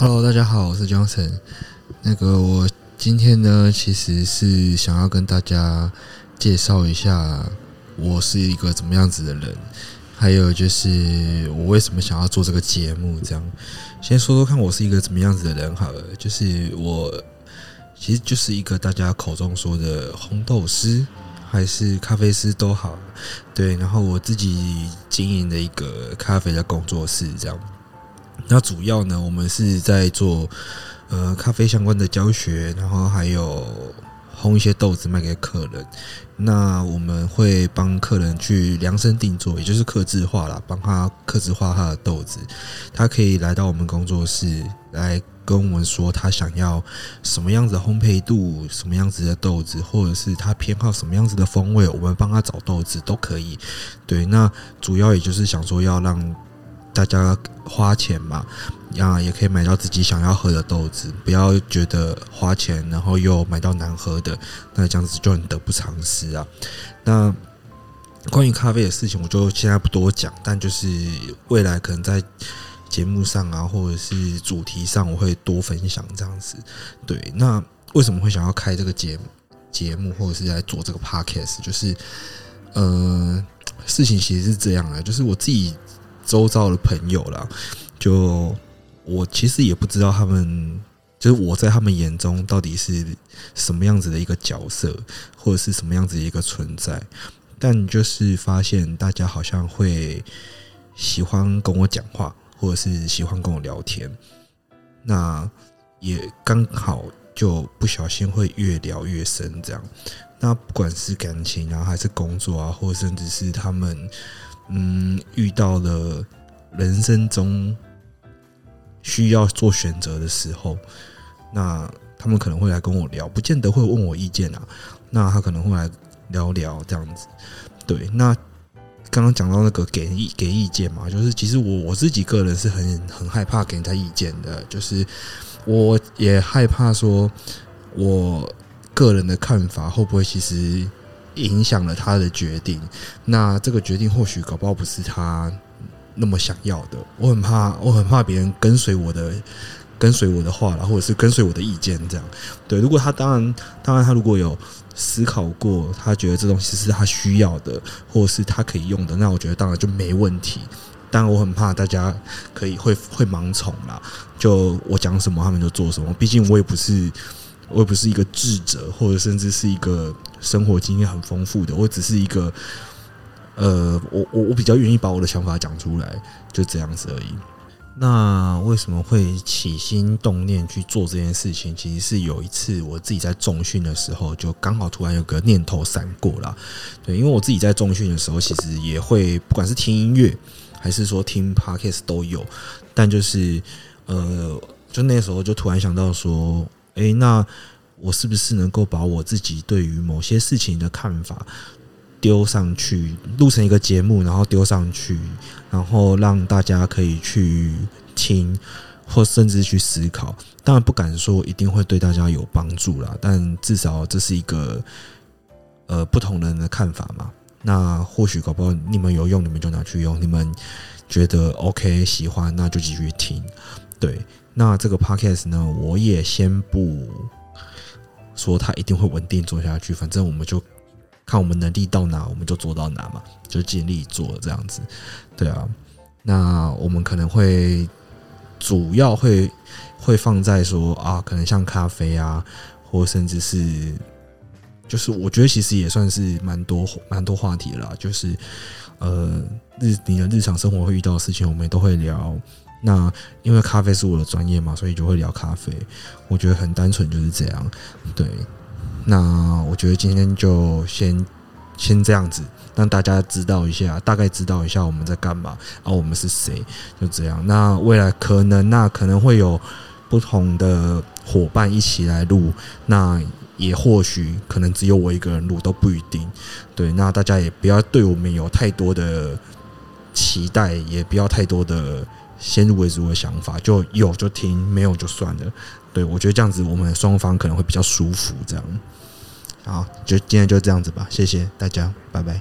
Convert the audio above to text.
Hello， 大家好，我是 Johnson。我今天呢，其实是想要跟大家介绍一下我是一个怎么样子的人，还有就是我为什么想要做这个节目。这样，先说说看我是一个怎么样子的人好了。就是我其实就是一个大家口中说的烘豆师，还是咖啡师都好。对，然后我自己经营的一个咖啡的工作室，这样。那主要呢，我们是在做咖啡相关的教学，然后还有烘一些豆子卖给客人。那我们会帮客人去量身定做，也就是客制化啦，帮他客制化他的豆子。他可以来到我们工作室来跟我们说他想要什么样子的烘焙度，什么样子的豆子，或者是他偏好什么样子的风味，我们帮他找豆子都可以。对，那主要也就是想说要让大家花钱嘛，也可以买到自己想要喝的豆子，不要觉得花钱然后又买到难喝的，那这样子就很得不偿失啊。那关于咖啡的事情，我就现在不多讲，但就是未来可能在节目上啊，或者是主题上，我会多分享这样子。对，那为什么会想要开这个节目，或者是来做这个 podcast， 就是事情其实是这样啊，就是我自己周遭的朋友啦，就我其实也不知道他们，就是我在他们眼中到底是什么样子的一个角色，或者是什么样子的一个存在。但就是发现大家好像会喜欢跟我讲话，或者是喜欢跟我聊天，那也刚好就不小心会越聊越深这样。那不管是感情啊，还是工作啊，或者甚至是他们遇到了人生中需要做选择的时候，那他们可能会来跟我聊，不见得会问我意见啊。那他可能会来聊聊这样子。对，那刚刚讲到那个给意见嘛，就是其实我自己个人是很害怕给人家意见的，就是我也害怕说我个人的看法会不会其实影响了他的决定，那这个决定或许搞不好不是他那么想要的。我很怕别人跟随我的话啦，或者是跟随我的意见这样。对，如果他当然他如果有思考过，他觉得这东西是他需要的，或者是他可以用的，那我觉得当然就没问题。但我很怕大家会盲从啦，就我讲什么他们就做什么，毕竟我也不是一个智者，或者甚至是一个生活经验很丰富的，我只是一个我比较愿意把我的想法讲出来，就这样子而已。那为什么会起心动念去做这件事情？其实是有一次我自己在重训的时候，就刚好突然有个念头闪过啦。对，因为我自己在重训的时候，其实也会不管是听音乐还是说听 podcast 都有，但就是就那时候就突然想到说，那我是不是能够把我自己对于某些事情的看法丢上去，录成一个节目，然后丢上去，然后让大家可以去听，或甚至去思考。当然不敢说一定会对大家有帮助啦，但至少这是一个不同人的看法嘛。那或许搞不好你们有用，你们就拿去用；你们觉得 OK 喜欢，那就继续听。对，那这个 podcast 呢，我也先不说它一定会稳定做下去，反正我们就看我们能力到哪，我们就做到哪嘛，就尽力做这样子。对啊，那我们可能会主要会放在说啊，可能像咖啡啊，或甚至是就是我觉得其实也算是蛮多话题了啦，就是你的日常生活会遇到的事情，我们都会聊。那因为咖啡是我的专业嘛，所以就会聊咖啡。我觉得很单纯就是这样。对，那我觉得今天就先这样子，让大家知道一下，大概知道一下我们在干嘛啊，我们是谁，就这样。那未来可能会有不同的伙伴一起来录，那也或许可能只有我一个人录都不一定。对，那大家也不要对我们有太多的期待，也不要太多的先入为主的想法，就有就听，没有就算了。对，我觉得这样子我们双方可能会比较舒服这样。好，就今天就这样子吧，谢谢大家，拜拜。